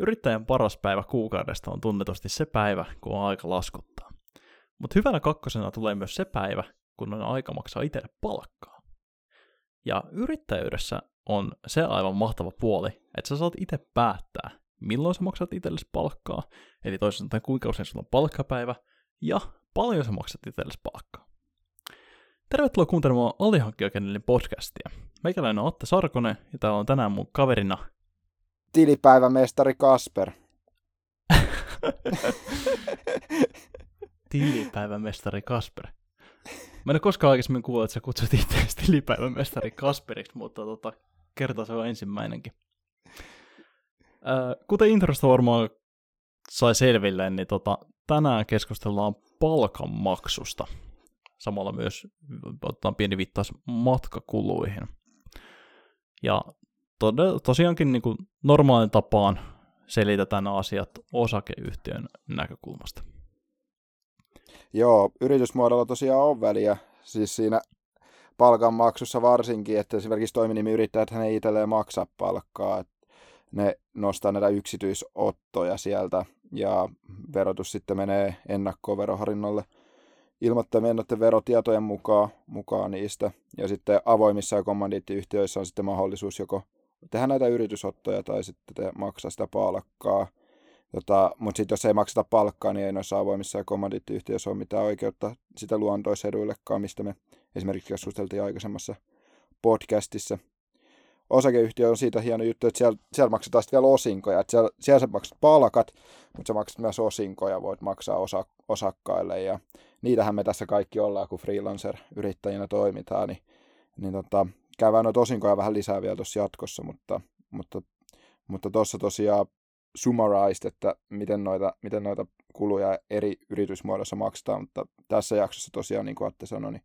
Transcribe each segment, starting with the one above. Yrittäjän paras päivä kuukaudesta on tunnetusti se päivä, kun on aika laskuttaa. Mutta hyvänä kakkosena tulee myös se päivä, kun on aika maksaa itselle palkkaa. Ja yrittäjyydessä on se aivan mahtava puoli, että sä saat itse päättää, milloin sä maksat itsellesi palkkaa, eli toisin sanoen kuinka usein sulla on palkkapäivä, ja paljon sä maksat itsellesi palkkaa. Tervetuloa kuuntelemaan Alihankkijakennelin podcastia. Meikäläinen on Otto Sarkonen, ja täällä on tänään mun kaverina tilipäivämestari Kasper. Tilipäivämestari Kasper. Mä en ole koskaan aikaisemmin kuullut, että sä kutsut itseäsi tilipäivämestari Kasperiksi, mutta kertaa se on ensimmäinenkin. Kuten introsta varmaan sai selville, niin tänään keskustellaan palkanmaksusta. Samalla myös otetaan pieni viittaus matkakuluihin. Ja tosiaankin niin kuin normaalin tapaan selitetään asiat osakeyhtiön näkökulmasta. Joo, yritysmuodolla tosiaan on väliä. Siis siinä palkanmaksussa varsinkin, että esimerkiksi toiminimiyrittäjät ei itselleen maksaa palkkaa. Ne nostaa näitä yksityisottoja sieltä ja verotus sitten menee ennakkoon verohallinnolle ilmoittamatta verotietojen mukaan niistä. Ja sitten avoimissa ja kommandiittiyhtiöissä on sitten mahdollisuus joko tehdä näitä yritysottoja tai sitten maksaa sitä palkkaa. Mutta sitten jos ei makseta palkkaa, niin ei noissa avoimissa ja kommandiittiyhtiöissä ole mitään oikeutta sitä luontoiseduillekaan, mistä me esimerkiksi keskusteltiin aikaisemmassa podcastissa. Osakeyhtiö on siitä hieno juttu, että siellä maksetaan sitten vielä osinkoja. Että siellä sä maksat palkat, mutta sä maksat myös osinkoja, voit maksaa osakkaille. Ja niitähän me tässä kaikki ollaan, kun freelancer-yrittäjinä toimitaan. Niin käydään noita osinkoja vähän lisää vielä tuossa jatkossa, mutta tuossa tosiaan summarized, että miten noita kuluja eri yritysmuodossa maksetaan. Mutta tässä jaksossa tosiaan, niin kuin Atte sanoi, niin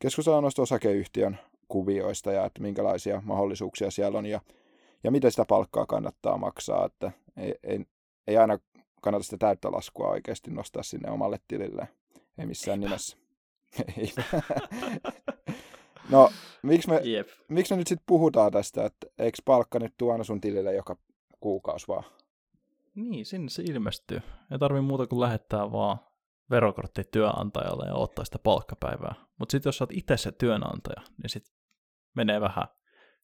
keskustellaan noista osakeyhtiön kuvioista ja että minkälaisia mahdollisuuksia siellä on ja miten sitä palkkaa kannattaa maksaa, että ei aina kannata sitä täyttä laskua oikeasti nostaa sinne omalle tilille, ei missään nimessä. No, miksi me nyt sitten puhutaan tästä, että eikö palkka nyt tuu aina sun tilille joka kuukausi vaan? Niin, sinne se ilmestyy. Ei tarvii muuta kuin lähettää vaan verokortti työnantajalle ja ottaa sitä palkkapäivää. Mutta sitten jos sä oot itse se työnantaja, niin sitten menee vähän.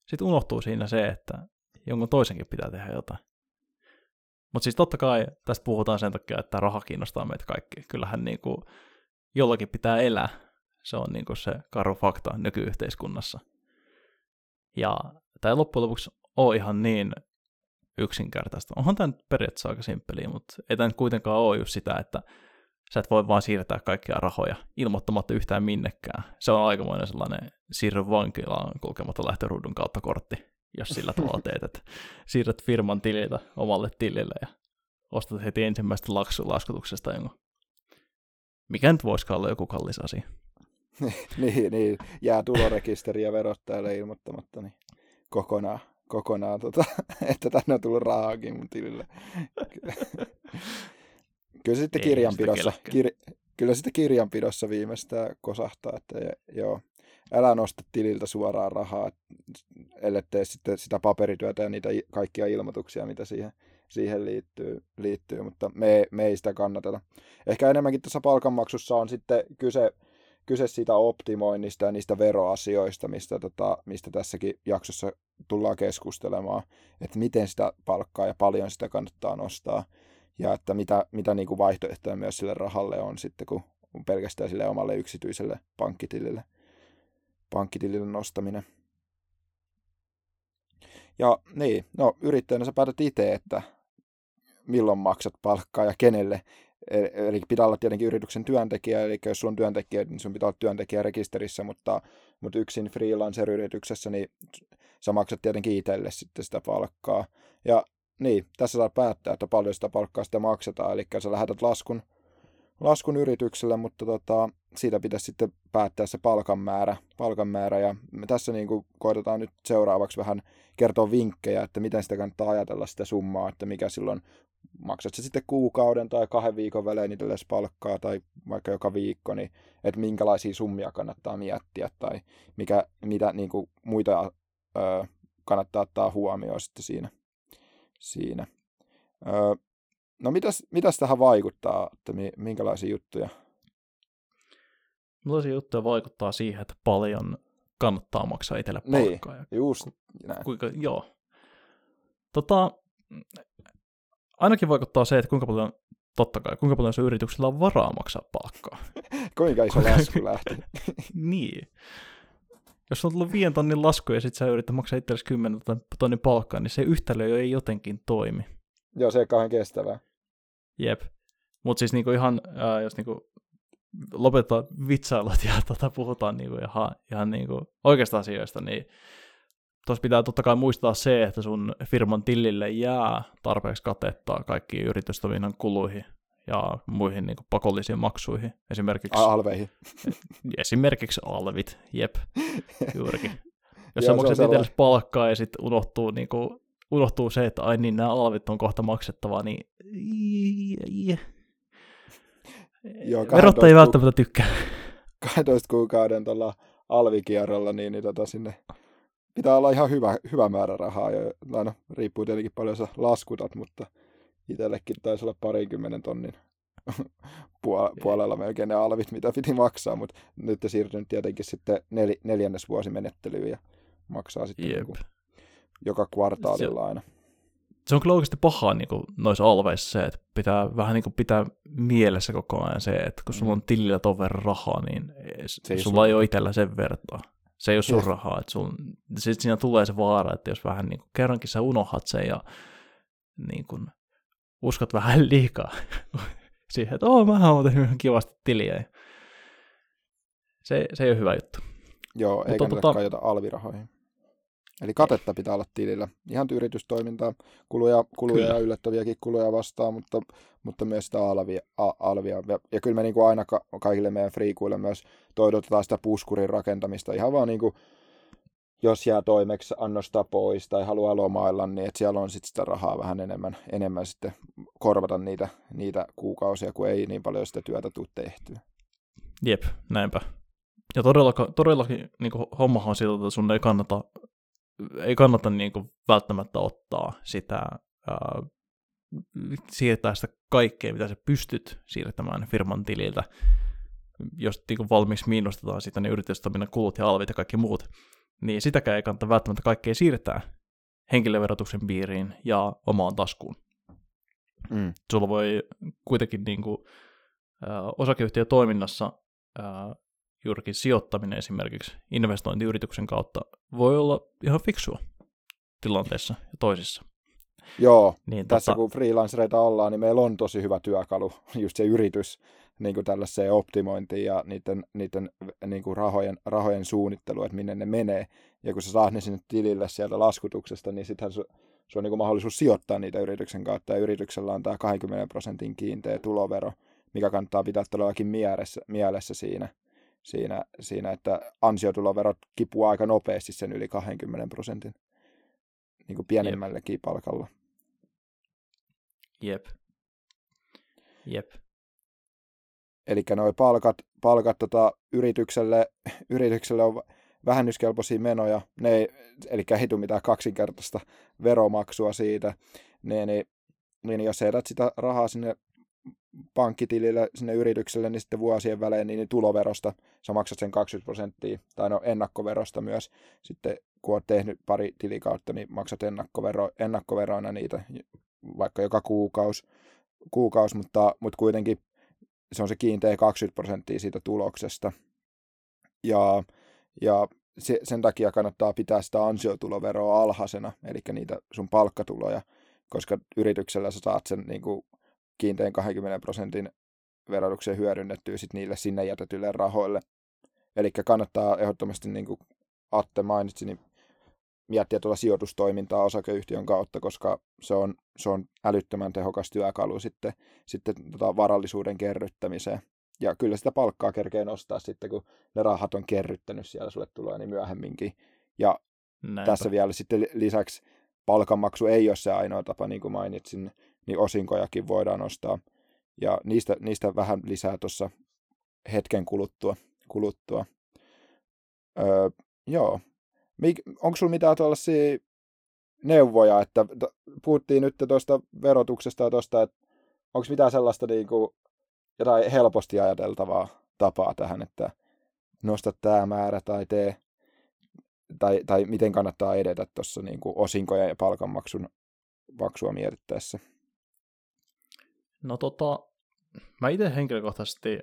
Sitten unohtuu siinä se, että jonkun toisenkin pitää tehdä jotain. Mutta siis totta kai tästä puhutaan sen takia, että raha kiinnostaa meitä kaikki. Kyllähän niinku jollakin pitää elää. Se on niinku se karu fakta nykyyhteiskunnassa. Ja tämä ei loppujen lopuksi ole ihan niin yksinkertaista. Onhan tämä nyt periaatteessa aika simppeliä, mutta ei tämä nyt kuitenkaan ole just sitä, että sä et voi vaan siirtää kaikkia rahoja ilmoittamatta yhtään minnekään. Se on aikamoinen sellainen siirry vankilaan kulkematta lähtöruudun kautta -kortti, jos sillä tavalla teet, että siirrät firman tililtä omalle tilille ja ostat heti ensimmäisestä laskutuksesta jonkun. Mikä nyt voisikaan olla joku kallis asia? Niin, jää tulorekisteriä verottajalle ilmoittamatta niin kokonaan että tänne on tullut rahaakin mun tilille. Kyllä se sitten kirjanpidossa viimeistään kosahtaa, että joo, älä nosta tililtä suoraan rahaa, ellei tee sitten sitä paperityötä ja niitä kaikkia ilmoituksia, mitä siihen liittyy, mutta me ei sitä kannateta. Ehkä enemmänkin tässä palkanmaksussa on sitten kyse siitä optimoinnista ja niistä veroasioista, mistä tässäkin jaksossa tullaan keskustelemaan, että miten sitä palkkaa ja paljon sitä kannattaa nostaa. Ja että mitä niin kuin vaihtoehtoja myös sille rahalle on sitten, kun pelkästään sille omalle yksityiselle pankkitilille nostaminen. Ja niin, no yrittäjänä sä päätät itse, että milloin maksat palkkaa ja kenelle. Eli pitää olla tietenkin yrityksen työntekijä, eli jos sulla on työntekijä, niin sun pitää olla työntekijä rekisterissä, mutta yksin freelancer-yrityksessä, niin sä maksat tietenkin itselle sitten sitä palkkaa. Ja niin, tässä saa päättää, että paljon sitä palkkaa sitä maksetaan, eli sä lähetät laskun yritykselle, mutta siitä pitäisi sitten päättää se palkan määrä. Ja me tässä niin kuin koitetaan nyt seuraavaksi vähän kertoa vinkkejä, että miten sitä kannattaa ajatella sitä summaa, että mikä silloin, maksat se sitten kuukauden tai 2 viikon välein itsellesi palkkaa tai vaikka joka viikko, niin että minkälaisia summia kannattaa miettiä tai mitä niin kuin muita kannattaa ottaa huomioon sitten siinä. No mitäs tähän vaikuttaa, että minkälaisia juttuja? Millaisia juttuja vaikuttaa siihen, että paljon kannattaa maksaa itselle palkkaa? Niin, just näin. Kuinka, joo. Ainakin vaikuttaa se, että kuinka paljon se yrityksellä on varaa maksaa palkkaa. Kuinka iso lasku lähtee. Niin. Jos on tullut 5 000 lasku ja sitten sä yrität maksaa itsellesi 10 000 palkkaa, niin se yhtälö ei jotenkin toimi. Joo, se ei kauhean kestävää. Jep. Mutta siis niinku ihan, jos niinku lopetetaan vitsailut ja puhutaan niinku ihan niinku oikeasta asioista, niin tuossa pitää totta kai muistaa se, että sun firman tilille jää tarpeeksi katettaa kaikkiin yritystoiminnan kuluihin ja muihin niinku pakollisiin maksuihin. Esimerkiksi alveihin. Esimerkiksi alvit, jep, juurikin. Jos sä maksat itsellesi palkkaa ja sitten unohtuu se, että ai niin, nämä alvit on kohta maksettavaa, niin verottaja ei välttämättä tykkää. 12 kuukauden tuolla alvikierrolla, niin sinne pitää olla ihan hyvä määrä rahaa. Ja, no, riippuu tietenkin paljon sä laskutat, mutta itsellekin taisi olla 20 000 puolella melkein ne alvit, mitä piti maksaa, mutta nyt siirtynyt tietenkin sitten neljännesvuosimenettelyyn ja maksaa sitten joka kvartaalilla aina. Se on kyllä oikeasti pahaa niin kuin noissa alveissa se, että pitää vähän niin kuin pitää mielessä koko ajan se, että kun sulla on tilillä ton verran rahaa, niin sulla ei ole itsellä sen vertaa. Se ei ole sun rahaa. Että sitten siinä tulee se vaara, että jos vähän niin kuin kerrankin sä unohat sen ja niin kuin uskot vähän liikaa siihen, että mähän olen tehnyt kivasti tiliä. Se ei ole hyvä juttu. Joo, eikä niille kajota alvirahoihin. Eli katetta pitää olla tilillä. Ihan yritystoimintaa, kuluja ja yllättäviäkin kuluja vastaan, mutta myös sitä alvia. Ja kyllä me niin kuin aina kaikille meidän friikuille myös toivotetaan sitä puskurin rakentamista. Ihan vaan niin kuin, jos jää toimeksi annosta pois tai haluaa lomailla, niin että siellä on sitten sitä rahaa vähän enemmän sitten korvata niitä kuukausia, kun ei niin paljon sitä työtä tule tehtyä. Jep, näinpä. Ja todellakin niin kuin hommahan on siltä, että sun ei kannata niin kuin välttämättä ottaa sitä, siirtää sitä kaikkea, mitä sä pystyt siirtämään firman tililtä, jos niin kuin valmiiksi miinustetaan sitä, niin yritystoiminnan kulut ja alvit ja kaikki muut, niin sitäkään ei kannata välttämättä kaikkea siirtää henkilöverotuksen piiriin ja omaan taskuun. Sulla voi kuitenkin niin kuin, osakeyhtiötoiminnassa juurikin sijoittaminen esimerkiksi investointiyrityksen kautta voi olla ihan fiksua tilanteessa ja toisissa. Joo, niin tässä kun freelancereita ollaan, niin meillä on tosi hyvä työkalu, just se yritys niin kuin tällaiseen optimointiin ja niiden niin kuin rahojen suunnitteluun, että minne ne menee. Ja kun sä saat ne sinne tilille sieltä laskutuksesta, niin sittenhän se on niin kuin mahdollisuus sijoittaa niitä yrityksen kautta. Ja yrityksellä on tämä 20% kiinteä tulovero, mikä kannattaa pitää todellakin mielessä siinä, että ansiotuloverot kipuaa aika nopeasti sen yli 20% niin kuin pienemmälläkin palkalla. Jep. Eli nuo palkat yritykselle on vähennyskelpoisia menoja, eli ei tule mitään kaksinkertaista veromaksua siitä, niin jos heität sitä rahaa sinne pankkitilille sinne yritykselle, niin sitten vuosien välein niin tuloverosta sä maksat sen 20%, tai no ennakkoverosta myös, sitten kun oot tehnyt pari tilikautta, niin maksat ennakkoveroina niitä, vaikka joka kuukausi mutta kuitenkin se on se kiinteä 20% siitä tuloksesta, ja sen takia kannattaa pitää sitä ansiotuloveroa alhaisena, eli niitä sun palkkatuloja, koska yrityksellä sä saat sen niin kuin kiintein 20% verotuksen hyödynnettyä sit niille sinne jätetyille rahoille. Eli kannattaa ehdottomasti, niin kuin Atte mainitsi, niin miettiä tuota sijoitustoimintaa osakeyhtiön kautta, koska se on älyttömän tehokas työkalu sitten varallisuuden kerryttämiseen. Ja kyllä sitä palkkaa kerkee nostaa sitten, kun ne rahat on kerryttänyt siellä sulle tuloa, niin myöhemminkin. Ja näinpä. Tässä vielä sitten lisäksi palkanmaksu ei ole se ainoa tapa, niin kuin mainitsin, niin osinkojakin voidaan ostaa. Ja niistä vähän lisää tuossa hetken kuluttua. Joo. Onko sulla mitään tuollaisia neuvoja, että puhuttiin nyt tuosta verotuksesta ja tuosta, että onko mitään sellaista niin kuin, jotain helposti ajateltavaa tapaa tähän, että nosta tämä määrä tai tee, tai miten kannattaa edetä tuossa niin kuin osinkoja ja palkanmaksua mietittäessä? No mä itse henkilökohtaisesti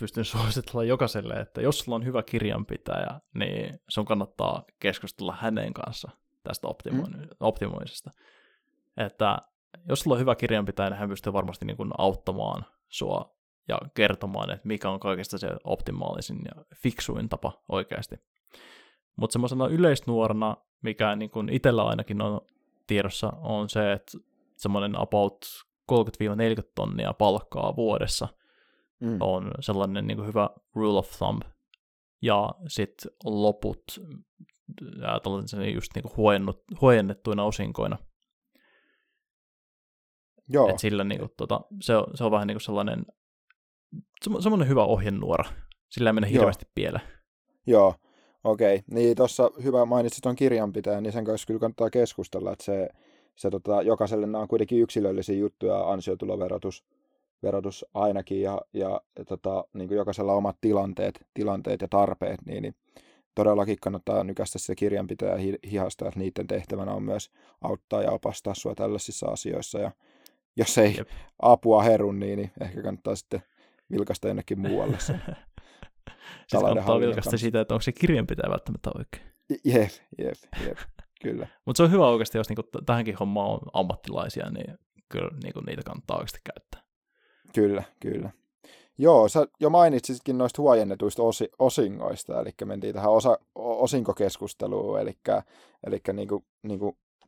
pystyn suosittelemaan jokaiselle, että jos sulla on hyvä kirjanpitäjä, niin sun kannattaa keskustella hänen kanssa tästä optimoimisesta. Että jos sulla on hyvä kirjanpitäjä, niin hän pystyy varmasti niin kuin auttamaan sua ja kertomaan, että mikä on kaikista se optimaalisin ja fiksuin tapa oikeasti. Mutta semmoisena yleisnuorana, mikä niin kuin itsellä ainakin on tiedossa, on se, että semmoinen about 30-40 tonnia palkkaa vuodessa on sellainen niin kuin hyvä rule of thumb. Ja sitten loput just niin kuin huojennettuina osinkoina. Joo. Et sillä niin kuin, se on vähän niin kuin sellainen semmoinen hyvä ohjenuora. Sillä ei mene hirveästi pieleen. Joo, okei. Niin tuossa hyvä mainitsit tuon kirjanpitäjän, niin sen kanssa kyllä kannattaa keskustella, että se jokaiselle nämä on kuitenkin yksilöllisiä juttuja, ansiotuloverotus ainakin, ja niin kuin jokaisella omat tilanteet ja tarpeet, niin todellakin kannattaa nykäistä se kirjanpitäjä hihasta, että niiden tehtävänä on myös auttaa ja opastaa sua tällaisissa asioissa, ja jos ei apua heru, niin ehkä kannattaa sitten vilkaista jonnekin muualle sen. Sitten kannattaa vilkaista sitä, että onko se kirjanpitäjä välttämättä oikein. Jep, kyllä. Mutta se on hyvä oikeasti, jos niinku tähänkin hommaan on ammattilaisia, niin kyllä niinku niitä kannattaa oikeasti käyttää. Kyllä. Joo, sä jo mainitsitkin noista huojennetuista osingoista, eli mentiin tähän osinkokeskusteluun, eli niinku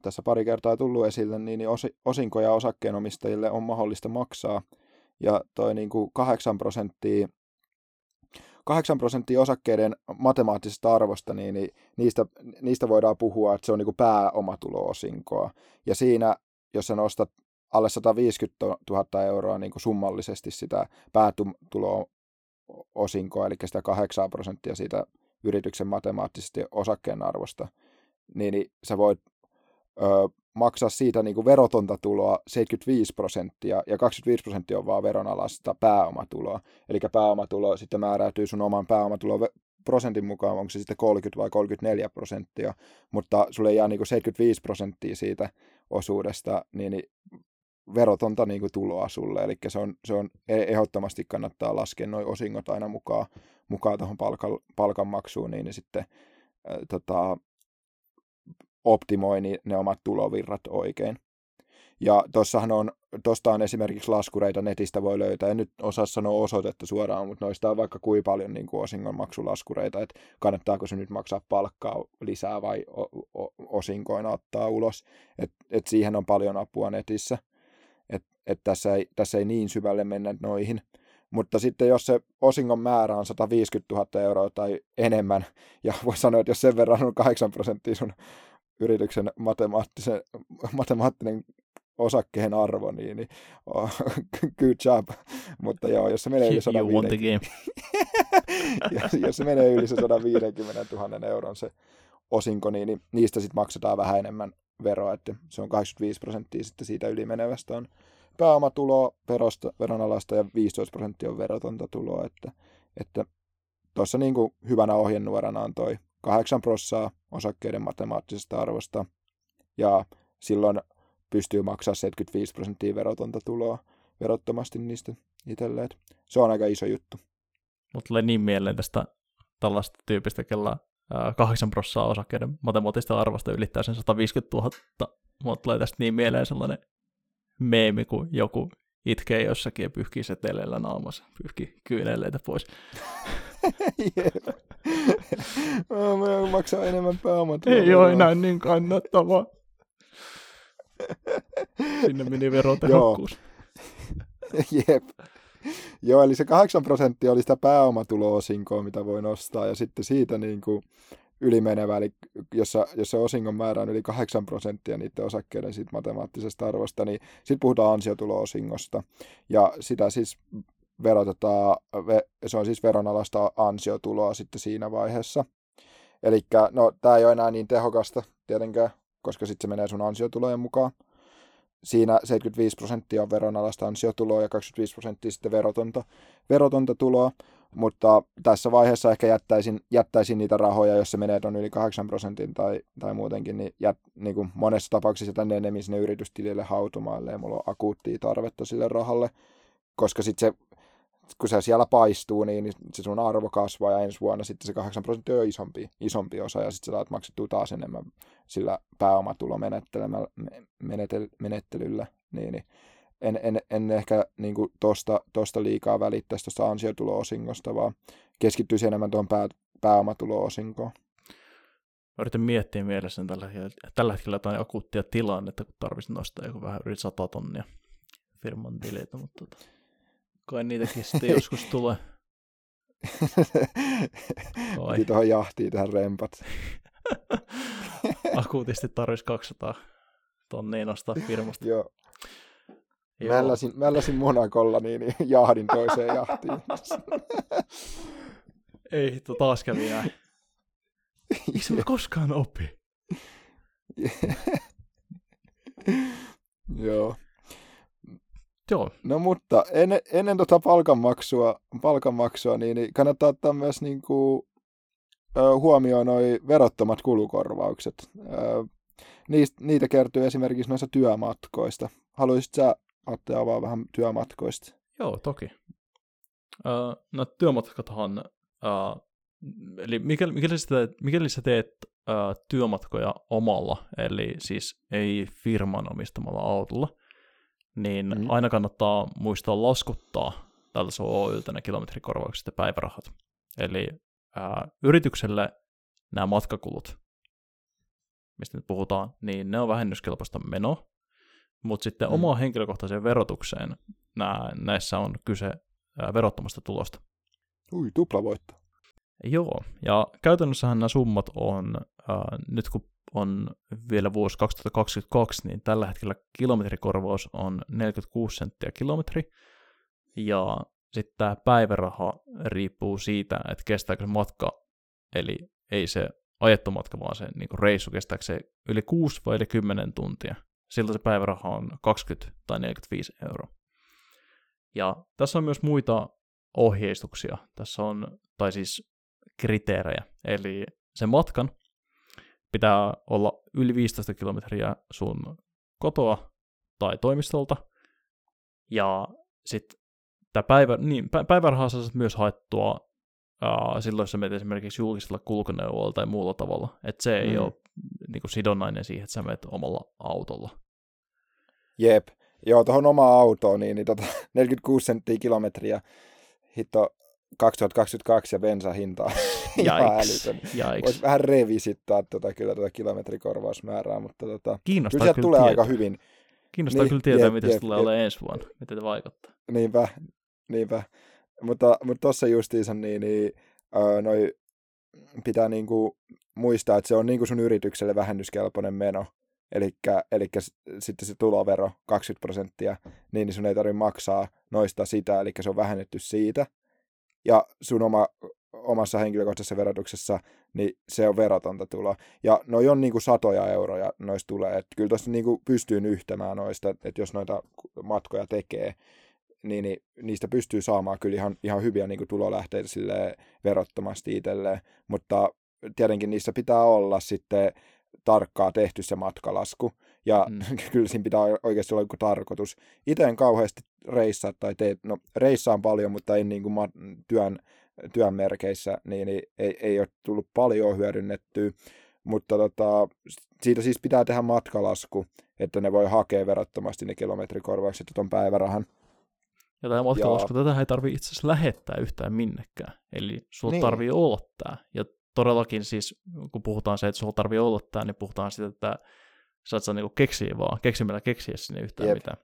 tässä pari kertaa tullut esille, niin osinkoja osakkeenomistajille on mahdollista maksaa, ja toi niin kuin 8% osakkeiden matemaattisesta arvosta, niin niistä voidaan puhua, että se on niin kuin pääomatulo-osinkoa. Ja siinä, jos sä nostat alle 150 000 euroa niin kuin summallisesti sitä päätulo-osinkoa, eli sitä 8% siitä yrityksen matemaattisesta osakkeen arvosta, niin sä voit maksaa siitä niin kuin verotonta tuloa 75% ja 25% on vaan veronalaista pääomatuloa. Eli pääomatulo sitten määräytyy sun oman pääomatuloprosentin mukaan, onko se sitten 30 vai 34%, mutta sulle jää niin kuin 75% siitä osuudesta niin verotonta niin kuin tuloa sulle. Eli se on ehdottomasti kannattaa laskea nuo osingot aina mukaan tuohon palkanmaksuun, niin sitten optimoi ne omat tulovirrat oikein. Ja tuosta on esimerkiksi laskureita netistä voi löytää. En nyt osaa sanoa osoitetta suoraan, mutta noista on vaikka kuinka paljon niin kuin osingonmaksulaskureita, että kannattaako se nyt maksaa palkkaa lisää vai osinkoina ottaa ulos. Et siihen on paljon apua netissä. Et tässä ei niin syvälle mennä noihin. Mutta sitten jos se osingon määrä on 150 000 euroa tai enemmän, ja voi sanoa, että jos sen verran on 8% sun yrityksen matemaattinen osakkeen arvo, niin good job. Mutta joo, jos se menee yli 150 000 euron se osinko, niin niistä sitten maksetaan vähän enemmän veroa, että se on 85% sitten siitä ylimenevästä on pääomatuloa veronalaista ja 15% on verotonta tuloa, että tuossa niin kuin hyvänä ohjenuorana on toi 8% osakkeiden matemaattisesta arvosta, ja silloin pystyy maksaa 75% verotonta tuloa verottomasti niistä itselleen. Se on aika iso juttu. Mutta tulee niin mieleen tästä tällaista tyypistä, kellä 8% osakkeiden matemaattisesta arvosta ylittää sen 150 000, mutta tulee tästä niin mieleen sellainen meemi, kun joku itkee jossakin ja pyyhkii seteleillä naamassa, pyyhkii kyyneleitä pois. Mä maksaa enemmän pääomatuloa. Ei ole enää niin kannattavaa. Sinne meni verotehokkuus. Jep. Joo, eli se 8% oli sitä pääomatulo-osinkoa, mitä voi nostaa, ja sitten siitä niin kuin ylimenevä, eli jos se osingon määrä on yli 8% niiden osakkeiden siitä matemaattisesta arvosta, niin sitten puhutaan ansiotulo-osingosta. Ja sitä siis verotetaan, se on siis veronalaista ansiotuloa sitten siinä vaiheessa. Elikkä, no, tämä ei ole enää niin tehokasta tietenkään koska sitten se menee sun ansiotulojen mukaan. Siinä 75% on veronalaista ansiotuloa ja 25% sitten verotonta tuloa, mutta tässä vaiheessa ehkä jättäisin niitä rahoja, jos se menee tuon yli 8% tai muutenkin, niin, niin kuin monessa tapauksessa jätän enemmän sinne yritystilille hautumaille ja mulla on akuuttia tarvetta sille rahalle, koska sitten se, kun se siellä paistuu, niin se sun arvo kasvaa ja ensi vuonna sitten se 8% on isompi osa ja sitten sä saat maksettua taas enemmän sillä pääomatulomenettelyllä. Niin. En ehkä niin kuin tosta liikaa välittäisi tuosta ansiotulo-osingosta, vaan keskittyisi enemmän tuohon pääomatulo-osinkoon. Mä yritän miettiä mielessäni tällä hetkellä jotain akuuttia tilannetta, kun tarvitsisi nostaa joku vähän yli 100 000 firman tileitä, mutta kai niitäkin sitten joskus tulee. Piti tuohon jahtiin tähän rempat. Akuutisti tarvitsisi 200 000 nostaa firmasta. Joo. Mä läsin Monakolla, niin jahdin toiseen jahtiin. Ei hitto, taas kävi näin. Eikö se koskaan opi? Joo. Joo. No mutta ennen tuota palkanmaksua niin kannattaa ottaa myös niin kuin, huomioon noi verottomat kulukorvaukset. Niitä kertyy esimerkiksi noissa työmatkoista. Haluaisit sä, Atte, avaa vähän työmatkoista? Joo, toki. No työmatkathan, eli mikäli sä teet työmatkoja omalla, eli siis ei firman omistamalla autolla, niin aina kannattaa muistaa laskuttaa tältä sun Oy:ltä ne kilometrikorvaukset ja päivärahat. Eli yritykselle nämä matkakulut, mistä nyt puhutaan, niin ne on vähennyskelpoista menoa, mutta sitten omaan henkilökohtaiseen verotukseen näissä on kyse verottomasta tulosta. Ui, tuplavoitto. Joo, ja käytännössähän nämä summat on, nyt kun on vielä vuosi 2022, niin tällä hetkellä kilometrikorvaus on 46 senttiä kilometri, ja sitten tämä päiväraha riippuu siitä, että kestääkö se matka, eli ei se ajettu matka, vaan se niin kuin reissu, kestääkö se yli 6 vai yli 10 tuntia. Silloin se päiväraha on 20 tai 45 euroa. Ja tässä on myös muita ohjeistuksia, tässä on, tai siis kriteerejä, eli sen matkan pitää olla yli 15 kilometriä sun kotoa tai toimistolta, ja sitten tämä päivärahaa saat myös haettua silloin, jos sä menet esimerkiksi julkisella kulkuneuvolla tai muulla tavalla, että se ei ole niin kuin sidonnainen siihen, että sä menet omalla autolla. Jep, joo, tuohon omaan autoon, niin 46 senttiä kilometriä, hitto 2022 ja bensahintaa. Jaiks. Voisi vähän revisittaa kyllä kilometrikorvausmäärää, mutta kiinnostaa kyllä tulee aika hyvin. Kiinnostaa niin, kyllä tietää, miten se tulee olemaan ensi vuonna, miten se vaikuttaa. Niinpä. Mutta tuossa justiinsa noi pitää niinku muistaa, että se on niinku sun yritykselle vähennyskelpoinen meno. Elikkä sitten se tulovero 20%, niin sun ei tarvitse maksaa noista sitä, eli se on vähennetty siitä. Ja sun omassa henkilökohtaisessa verotuksessa, niin se on verotonta tuloa. Ja noi on niinku satoja euroja noista tulee. Et kyllä tuossa niinku pystyy nyhtämään noista, että jos noita matkoja tekee, niin niistä pystyy saamaan kyllä ihan hyviä niinku tulolähteitä silleen verottomasti itselleen. Mutta tietenkin niissä pitää olla sitten tarkkaa tehty se matkalasku. Ja kyllä siinä pitää oikeasti olla joku tarkoitus. Itse en kauheasti reissaa tai reissaan paljon, mutta en niin kuin työn merkeissä, niin ei ole tullut paljon hyödynnettyä. Mutta siitä siis pitää tehdä matkalasku, että ne voi hakea verottomasti ne kilometrikorvaukset tuon päivärahan. Ja tämä matkalasku, tätä ei tarvitse itse asiassa lähettää yhtään minnekään. Eli sulla tarvii olla tämä. Ja todellakin siis, kun puhutaan se, että sulla tarvii olla tämä, niin puhutaan sitä, että sä et saa niinku keksiä sinne yhtään mitään.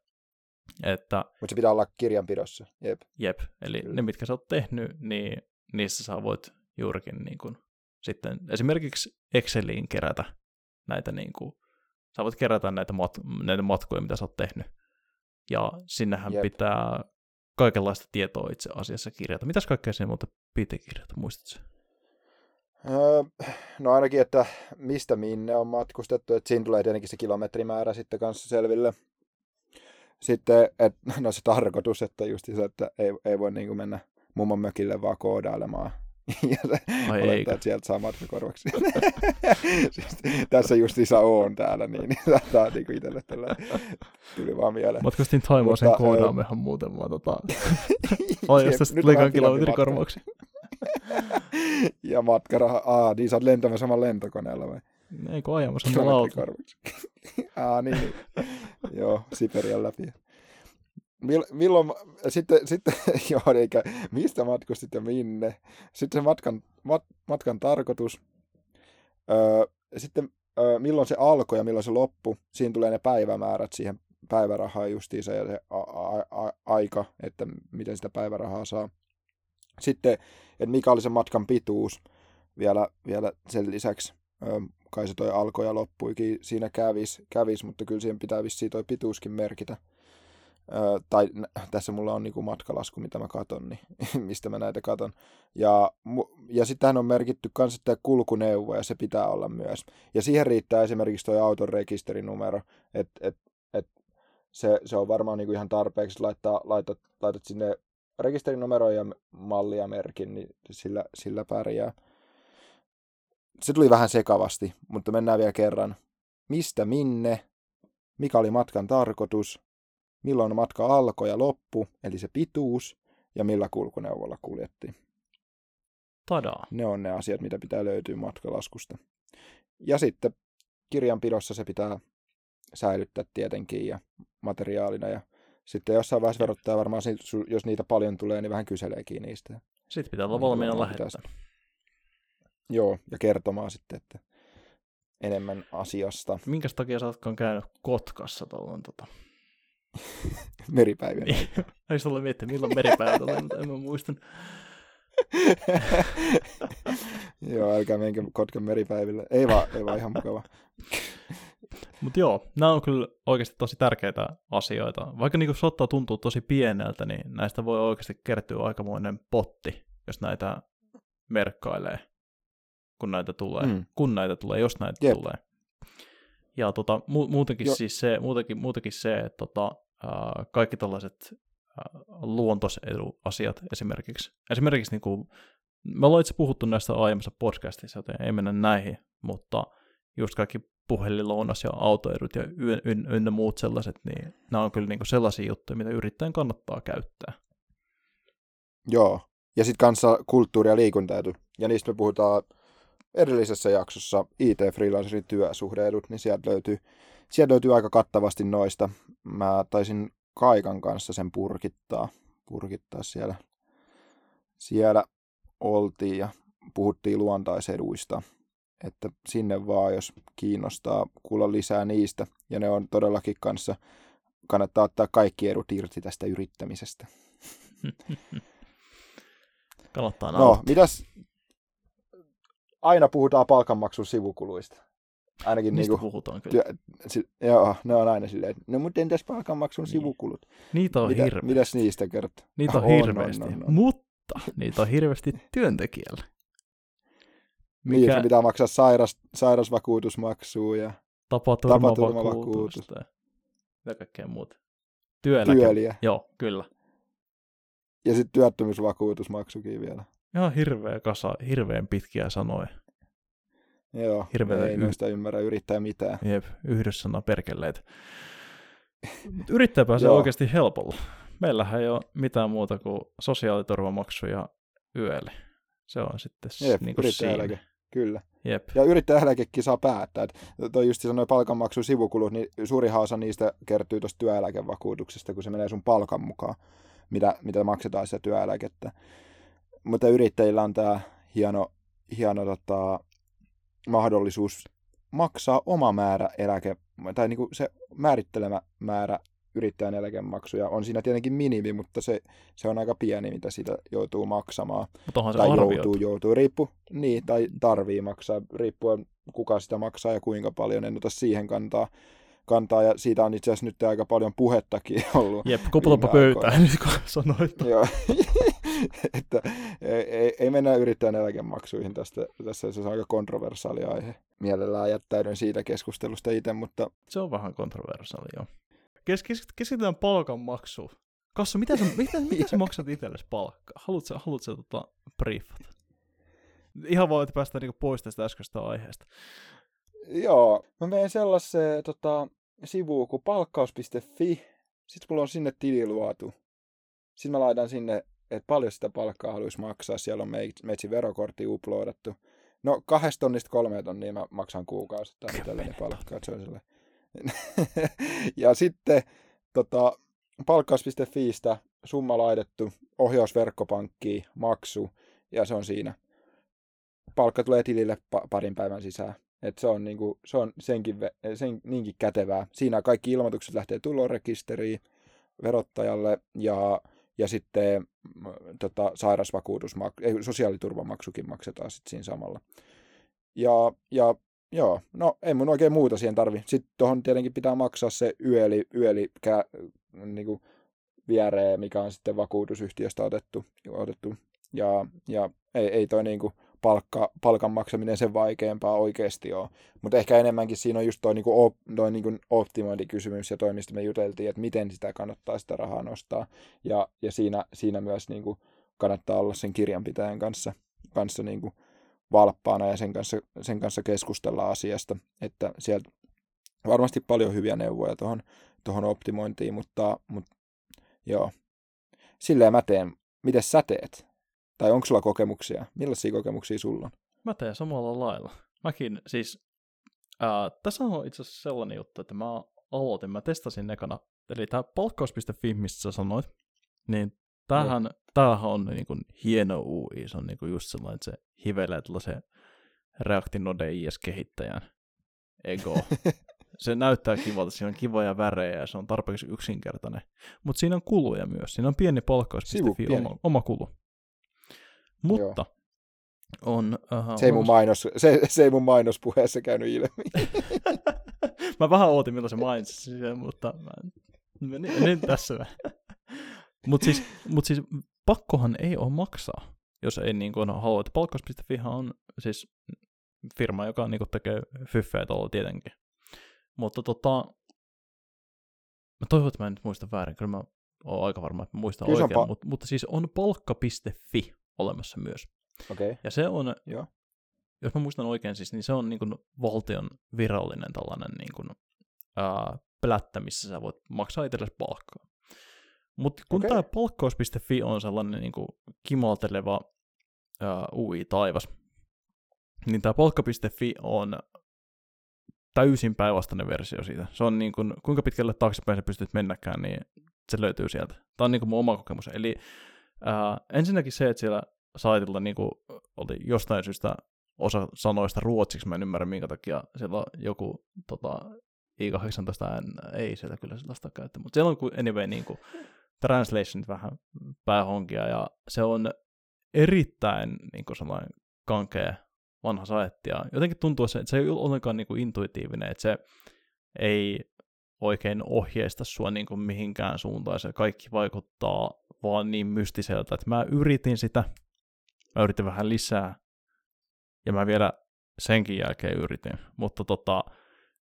Mutta se pitää olla kirjanpidossa. Jep. Eli ne, mitkä sä oot tehnyt, niin niissä sä voit juurikin niinku sitten esimerkiksi Exceliin kerätä näitä, niinku, sä voit kerätä näitä matkoja, mitä sä oot tehnyt. Ja sinnehän pitää kaikenlaista tietoa itse asiassa kirjata. Mitäs kaikkea sinne muuten piti kirjata, muistatko? No ainakin, että mistä minne on matkustettu, että siinä tulee tietenkin se kilometrimäärä sitten kanssa selville. Sitten, no se tarkoitus, että just se, että ei voi niin kuin mennä mummon mökille vaan koodailemaan. Ja olettaa sieltä saa matkakorvaksi. Siis, tässä just isä on täällä, niin tämä on niin kuin itselle tällä tuli vaan mieleen. Matkustin Taimaan sen koodaamehan muuten vaan ai jos tästä liikaa kilometrikorvauksia. Ja matkaraha. Niin sä oot lentämään saman lentokoneella vai? Ei kun ajamassa on lauta. Niin. Joo, Siperian läpi. Milloin, sitten joo, eikä mistä matkustit ja minne. Sitten se matkan tarkoitus. Sitten milloin se alkoi ja milloin se loppui. Siinä tulee ne päivämäärät siihen päivärahaan justiinsa ja se aika, että miten sitä päivärahaa saa. Sitten, että mikä oli se matkan pituus vielä sen lisäksi. Kai se toi alkoi ja loppuikin siinä kävis, mutta kyllä siihen pitää vissiin toi pituuskin merkitä. Tai tässä mulla on niinku matkalasku, mitä mä katon, niin mistä mä näitä katon. Ja sittenhän on merkitty myös tämä kulkuneuvo, ja se pitää olla myös. Ja siihen riittää esimerkiksi toi auton rekisterinumero, että se on varmaan niinku ihan tarpeeksi, laitat sinne rekisterinumero ja malli ja merkin, niin sillä pärjää. Se tuli vähän sekavasti, mutta mennään vielä kerran. Mistä minne? Mikä oli matkan tarkoitus? Milloin matka alkoi ja loppu, eli se pituus, ja millä kulkuneuvolla kuljettiin. Tadaa. Ne on ne asiat, mitä pitää löytyä matkalaskusta. Ja sitten kirjanpidossa se pitää säilyttää tietenkin ja materiaalina. Ja sitten jossain vaiheessa verottaa varmaan, jos niitä paljon tulee, niin vähän kyseleekin niistä. Sitten pitää olla valmiina lähettää. Joo, ja kertomaan sitten, että enemmän asiasta. Minkäs takia sä ootkaan käynyt Kotkassa tuolloin meripäivien aikaa. Olis ollut miettinyt, milloin meripäivät oli, mutta en mä muistan. Joo, älkää menkää Kotkan meripäivillä. Ei vaan ihan mukava. Mutta joo, nämä on kyllä oikeasti tosi tärkeitä asioita. Vaikka niinku saattaa tuntua tosi pieneltä, niin näistä voi oikeasti kertyä aikamoinen potti, jos näitä merkkailee, kun näitä tulee. Kun näitä tulee, jos näitä tulee. Ja muutenkin, siis muutenkin se, että kaikki tällaiset luontoseduasiat esimerkiksi. Esimerkiksi niin kuin, me ollaan itse puhuttu näistä aiemmassa podcastissa, joten ei mennä näihin, mutta just kaikki puhelinlounas ja autoedut ja ynnä muut sellaiset, niin nämä on kyllä niin kuin sellaisia juttuja, mitä yrittäjän kannattaa käyttää. Joo, ja sitten kanssa kulttuuri ja liikuntaetu, ja niistä me puhutaan edellisessä jaksossa IT-freelancerin työsuhde-edut, niin sieltä löytyy aika kattavasti noista. Mä taisin Kaikan kanssa sen purkittaa siellä. Siellä oltiin ja puhuttiin luontaiseduista, että sinne vaan, jos kiinnostaa kuulla lisää niistä. Ja ne on todellakin kanssa, kannattaa ottaa kaikki edut irti tästä yrittämisestä. Kannattaa nauttia. No, mitäs? Aina puhutaan palkanmaksun sivukuluista. Ainakin niistä niinku, puhutaan kyllä. Joo, ne on aina silleen, että no mutta entäs palkanmaksun sivukulut? Niitä on hirveästi. Mitäs niistä kertoo? Niitä on hirveästi, mutta niitä on hirveästi työntekijällä. Mikä? Niin, pitää maksaa sairasvakuutusmaksua ja tapaturmavakuutus. Ja kaikkea muuta. Työeläke. Joo, kyllä. Ja sitten työttömyysvakuutusmaksukin vielä. Ihan hirveä kasa, hirveän pitkiä sanoja. Joo, ei noista ymmärrä yrittää mitään. Jep, yhdessä sanaa perkeleitä. Yrittää pääsee oikeasti helpolla. Meillähän ei ole mitään muuta kuin sosiaaliturvamaksu ja YEL. Se on sitten niin kuin siinä. Kyllä. Jep. Ja yrittäjäeläkekin saa päättää. Toi just sanoi palkanmaksun sivukulut, niin suuri osa niistä kertyy tuosta työeläkevakuutuksesta, kun se menee sun palkan mukaan, mitä maksetaan sitä työeläkettä. Mutta yrittäjillä on tämä hieno mahdollisuus maksaa oma määrä eläke, tai niinku se määrittelemä määrä yrittäjän eläkemaksuja. On siinä tietenkin minimi, mutta se on aika pieni, mitä sitä joutuu maksamaan. Mutta onhan se tai joutuu riippuu, niin, tai tarvii maksaa, riippuen kuka sitä maksaa ja kuinka paljon. En ota siihen kantaa, ja siitä on itse asiassa nyt aika paljon puhettakin ollut. Jep, koploppa pöytään, nyt kun sanoit. Joo. että ei mennä yrittäjän eläkemaksuihin tässä, se on aika kontroversaali aihe. Mielellään jättäydyn siitä keskustelusta itse, mutta... Se on vähän kontroversaali, joo. Keskitytään palkanmaksuun. Kassu, mitä sä maksat itsellesi palkkaa? Haluatko briefata? Ihan vaan, että päästään niinku pois tästä äskeisestä aiheesta. Joo, mä menen sellaiseen sivuun kuin palkkaus.fi. Sitten mulla on sinne tili luotu. Sitten mä laitan sinne, että paljon sitä palkkaa haluaisi maksaa. Siellä on meitsin verokortti uploadattu. No 2 tonnista 3 tonnia mä maksan kuukausi. Tai tällainen palkkaa. Ja sitten palkkaus.fiistä summa laitettu ohjausverkkopankkiin maksu. Ja se on siinä. Palkka tulee tilille parin päivän sisään. Et se on, niinku, se on niinkin kätevää. Siinä kaikki ilmoitukset lähtee tulorekisteriin verottajalle ja sitten sosiaaliturvamaksukin maksetaan sitten siinä samalla. Ja joo, no ei mun oikein muuta siihen tarvi. Sitten tuohon tietenkin pitää maksaa se yöli niinku viereen, mikä on sitten vakuutusyhtiöstä otettu. Ja ei toi niinku... Palkan maksaminen sen vaikeampaa oikeasti on. Mutta ehkä enemmänkin siinä on just toi niinku optimointikysymys ja toi, mistä me juteltiin, että miten sitä kannattaa sitä rahaa nostaa. Ja siinä myös niinku kannattaa olla sen kirjanpitäjän kanssa niinku valppaana ja sen kanssa keskustella asiasta. Että sieltä varmasti paljon hyviä neuvoja tuohon optimointiin, mutta joo. Silleen mä teen. Mites sä teet? Tai onko sulla kokemuksia? Millaisia kokemuksia sulla on? Mä teen samalla lailla. Mäkin siis, tässä on itse asiassa sellainen juttu, että mä testasin ekana. Eli tää palkkaus.fi, mistä sä sanoit, niin tämähän on niin kuin hieno UI. Se on niin kuin just sellainen, että se hivelee tällaisen React-Node IS-kehittäjän ego. Se näyttää kivalta, siinä on kivoja värejä ja se on tarpeeksi yksinkertainen. Mutta siinä on kuluja myös. Siinä on pieni palkkaus.fi oma kulu. Mutta on... Se ei mun mainospuheessa käynyt ilmi. Mä vähän ootin, milloin se mainitsi, mutta niin tässä. Mut siis pakkohan ei ole maksaa, jos ei niin kuin halua. Palkkaus.fihan on siis firma, joka niin kuin tekee fyffejä tuolla tietenkin. Mutta mä toivon, että mä en nyt muista väärin. Kyllä mä oon aika varma, että mä muistan oikein. Mutta siis on palkka.fi olemassa myös. Okay. Ja se on, yeah, jos mä muistan oikein siis, niin se on niin kuin valtion virallinen tällainen niin kuin, plättä, missä sä voit maksaa itsellesi palkkaa. Mutta kun tämä palkkaus.fi on sellainen niin kuin kimalteleva UI-taivas, niin tämä palkka.fi on täysin päinvastainen versio siitä. Se on niin kuin, kuinka pitkälle taaksepäin sä pystyt mennäkään, niin se löytyy sieltä. Tämä on niin kuin mun oma kokemus. Eli ensinnäkin se, että siellä saitilla niinku oli jostain syystä osa sanoista ruotsiksi, mä en ymmärrä minkä takia siellä on joku I18 ei siellä kyllä sellaista käyttä, mutta siellä on anyway niinku translationit vähän päähonkia ja se on erittäin niinku sellainen kankea vanha saitti ja jotenkin tuntuu, että se ei ole ollenkaan niinku intuitiivinen, että se ei oikein ohjeista sua niinku mihinkään suuntaan, se kaikki vaikuttaa vaan niin mystiseltä, että mä yritin sitä, mä yritin vähän lisää, ja mä vielä senkin jälkeen yritin, mutta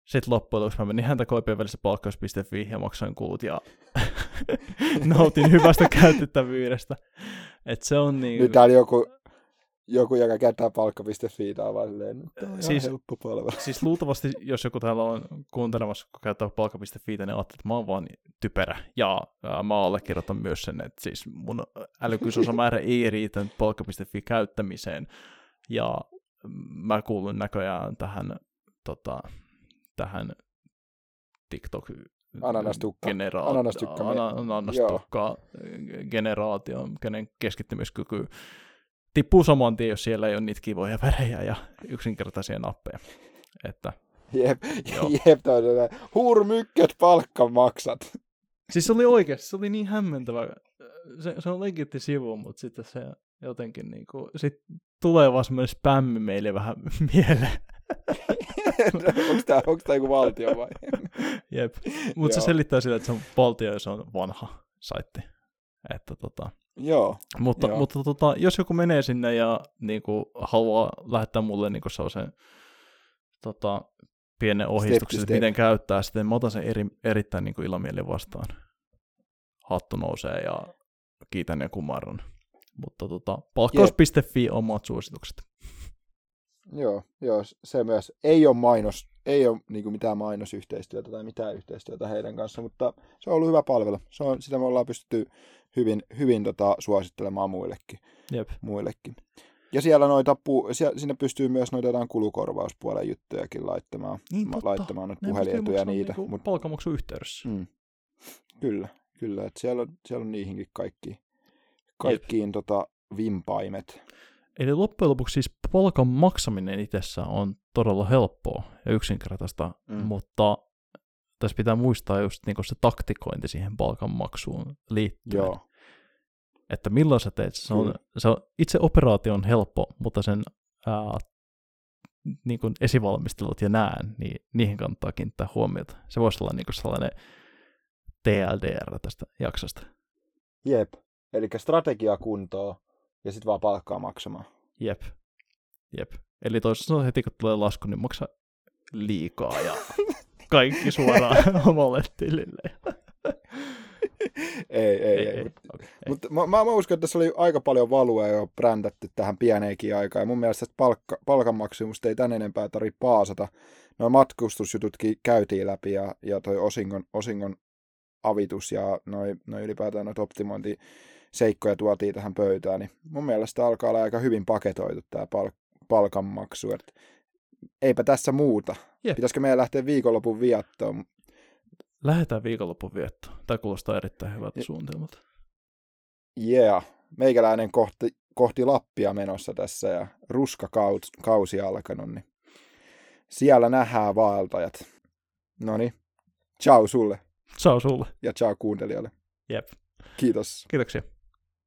sit loppujen lopuksi mä menin häntä koipien välissä palkkaus.fi ja maksoin kulut ja nautin hyvästä käytettävyydestä. Et se on niin... Nyt täällä joku joka käyttää palkka.fi tavalleen, siis, helppo palvelu. Siis luultavasti, jos joku täällä on kuuntelemassa, kun käyttää palkka.fi, niin ajattelee, että mä oon vaan typerä. Ja mä allekirjoitan myös sen, että siis mun älykysymysmäärä ei riitä palkka.fi käyttämiseen. Ja mä kuulun näköjään tähän, tähän TikTok-generaation, kenen keskittymiskyky tippuu saman tien, jos siellä ei ole niitä kivoja värejä ja yksinkertaisia nappeja. Että, jep, hurmykköt palkka maksat. Siis se oli oikeasti, se oli niin hämmentävä. Se on legitti sivu, mutta sitten se jotenkin niinku, sit tulee vaan semmoinen spämmi meille vähän mieleen. Onko tää joku valtio vai? Jep, mutta se selittää sillä, että se on valtio ja se on vanha saitti. Että Joo. Mutta jos joku menee sinne ja niin kuin, haluaa lähettää mulle niin kuin sellaisen pienen ohjeistuksen, että miten käyttää, sitten mä otan sen erittäin niin kuin ilomielin vastaan. Hattu nousee ja kiitän ja kumarran. Mutta palkkaus.fi on omat suositukset. Joo, se myös ei ole niin kuin mitään mainosyhteistyötä tai mitään yhteistyötä heidän kanssa, mutta se on ollut hyvä palvelu. Se on, sitä me ollaan pystytty hyvin suosittelemaan muillekin. Jep. Ja siellä noita sinne pystyy myös noita jotain kulukorvauspuolen juttujakin laittamaan. Niin, laittamaan noita puhelinetuja ja niitä. Niin palkanmaksun yhteydessä. Kyllä, että siellä on niihinkin kaikkiin vimpaimet. Eli loppujen lopuksi siis palkan maksaminen itsessään on todella helppoa ja yksinkertaista, mutta tässä pitää muistaa just niinku se taktikointi siihen palkanmaksuun liittyen. Joo. Että milloin sä teet, se on itse operaatio on helppo, mutta sen niinku esivalmistelut ja niin niihin kannattaa kiinnittää huomiota. Se voisi olla niinku sellainen TLDR tästä jaksosta. Jep, eli strategiakuntoa. Ja sitten vaan palkkaa maksamaan. Jep. Eli toisaalta heti kun tulee lasku, niin maksaa liikaa ja kaikki suoraan omalle tilille. Ei. Okay, mutta mä uskon, että tässä oli aika paljon valua jo brändätty tähän pieneenkin aikaan. Ja mun mielestä palkanmaksusta ei tän enempää tarvitse paasata. Nuo matkustusjututkin käytiin läpi ja toi osingon avitus ja noi ylipäätään noita optimointi seikkoja tuotiin tähän pöytään, niin mun mielestä alkaa olla aika hyvin paketoitu tämä palkanmaksu, että eipä tässä muuta. Jep. Pitäisikö meidän lähteä viikonlopun viettoon? Lähdetään viikonlopun viettoon. Tämä kuulostaa erittäin hyvältä suunnitelmalta. Meikäläinen kohti Lappia menossa tässä ja ruskakausi alkanut, niin siellä nähdään vaeltajat. Noniin, ciao sulle. Ciao sulle. Ja ciao kuuntelijoille. Jep. Kiitos. Kiitoksia.